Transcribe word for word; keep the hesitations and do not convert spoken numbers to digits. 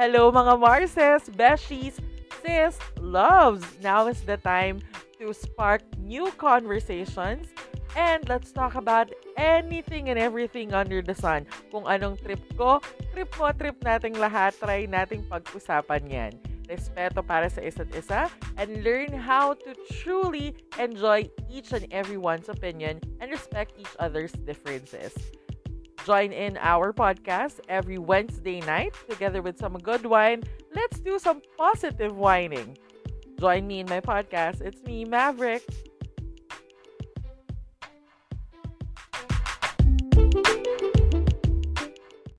Hello mga Marses, Beshies, Sis, Loves! Now is the time to spark new conversations and let's talk about anything and everything under the sun. Kung anong trip ko, trip mo, trip nating lahat, try nating pag-usapan yan. Respeto para sa isa't isa and learn how to truly enjoy each and everyone's opinion and respect each other's differences. Join in our podcast every Wednesday night together with some good wine. Let's do some positive whining. Join me in my podcast. It's me, Maverick.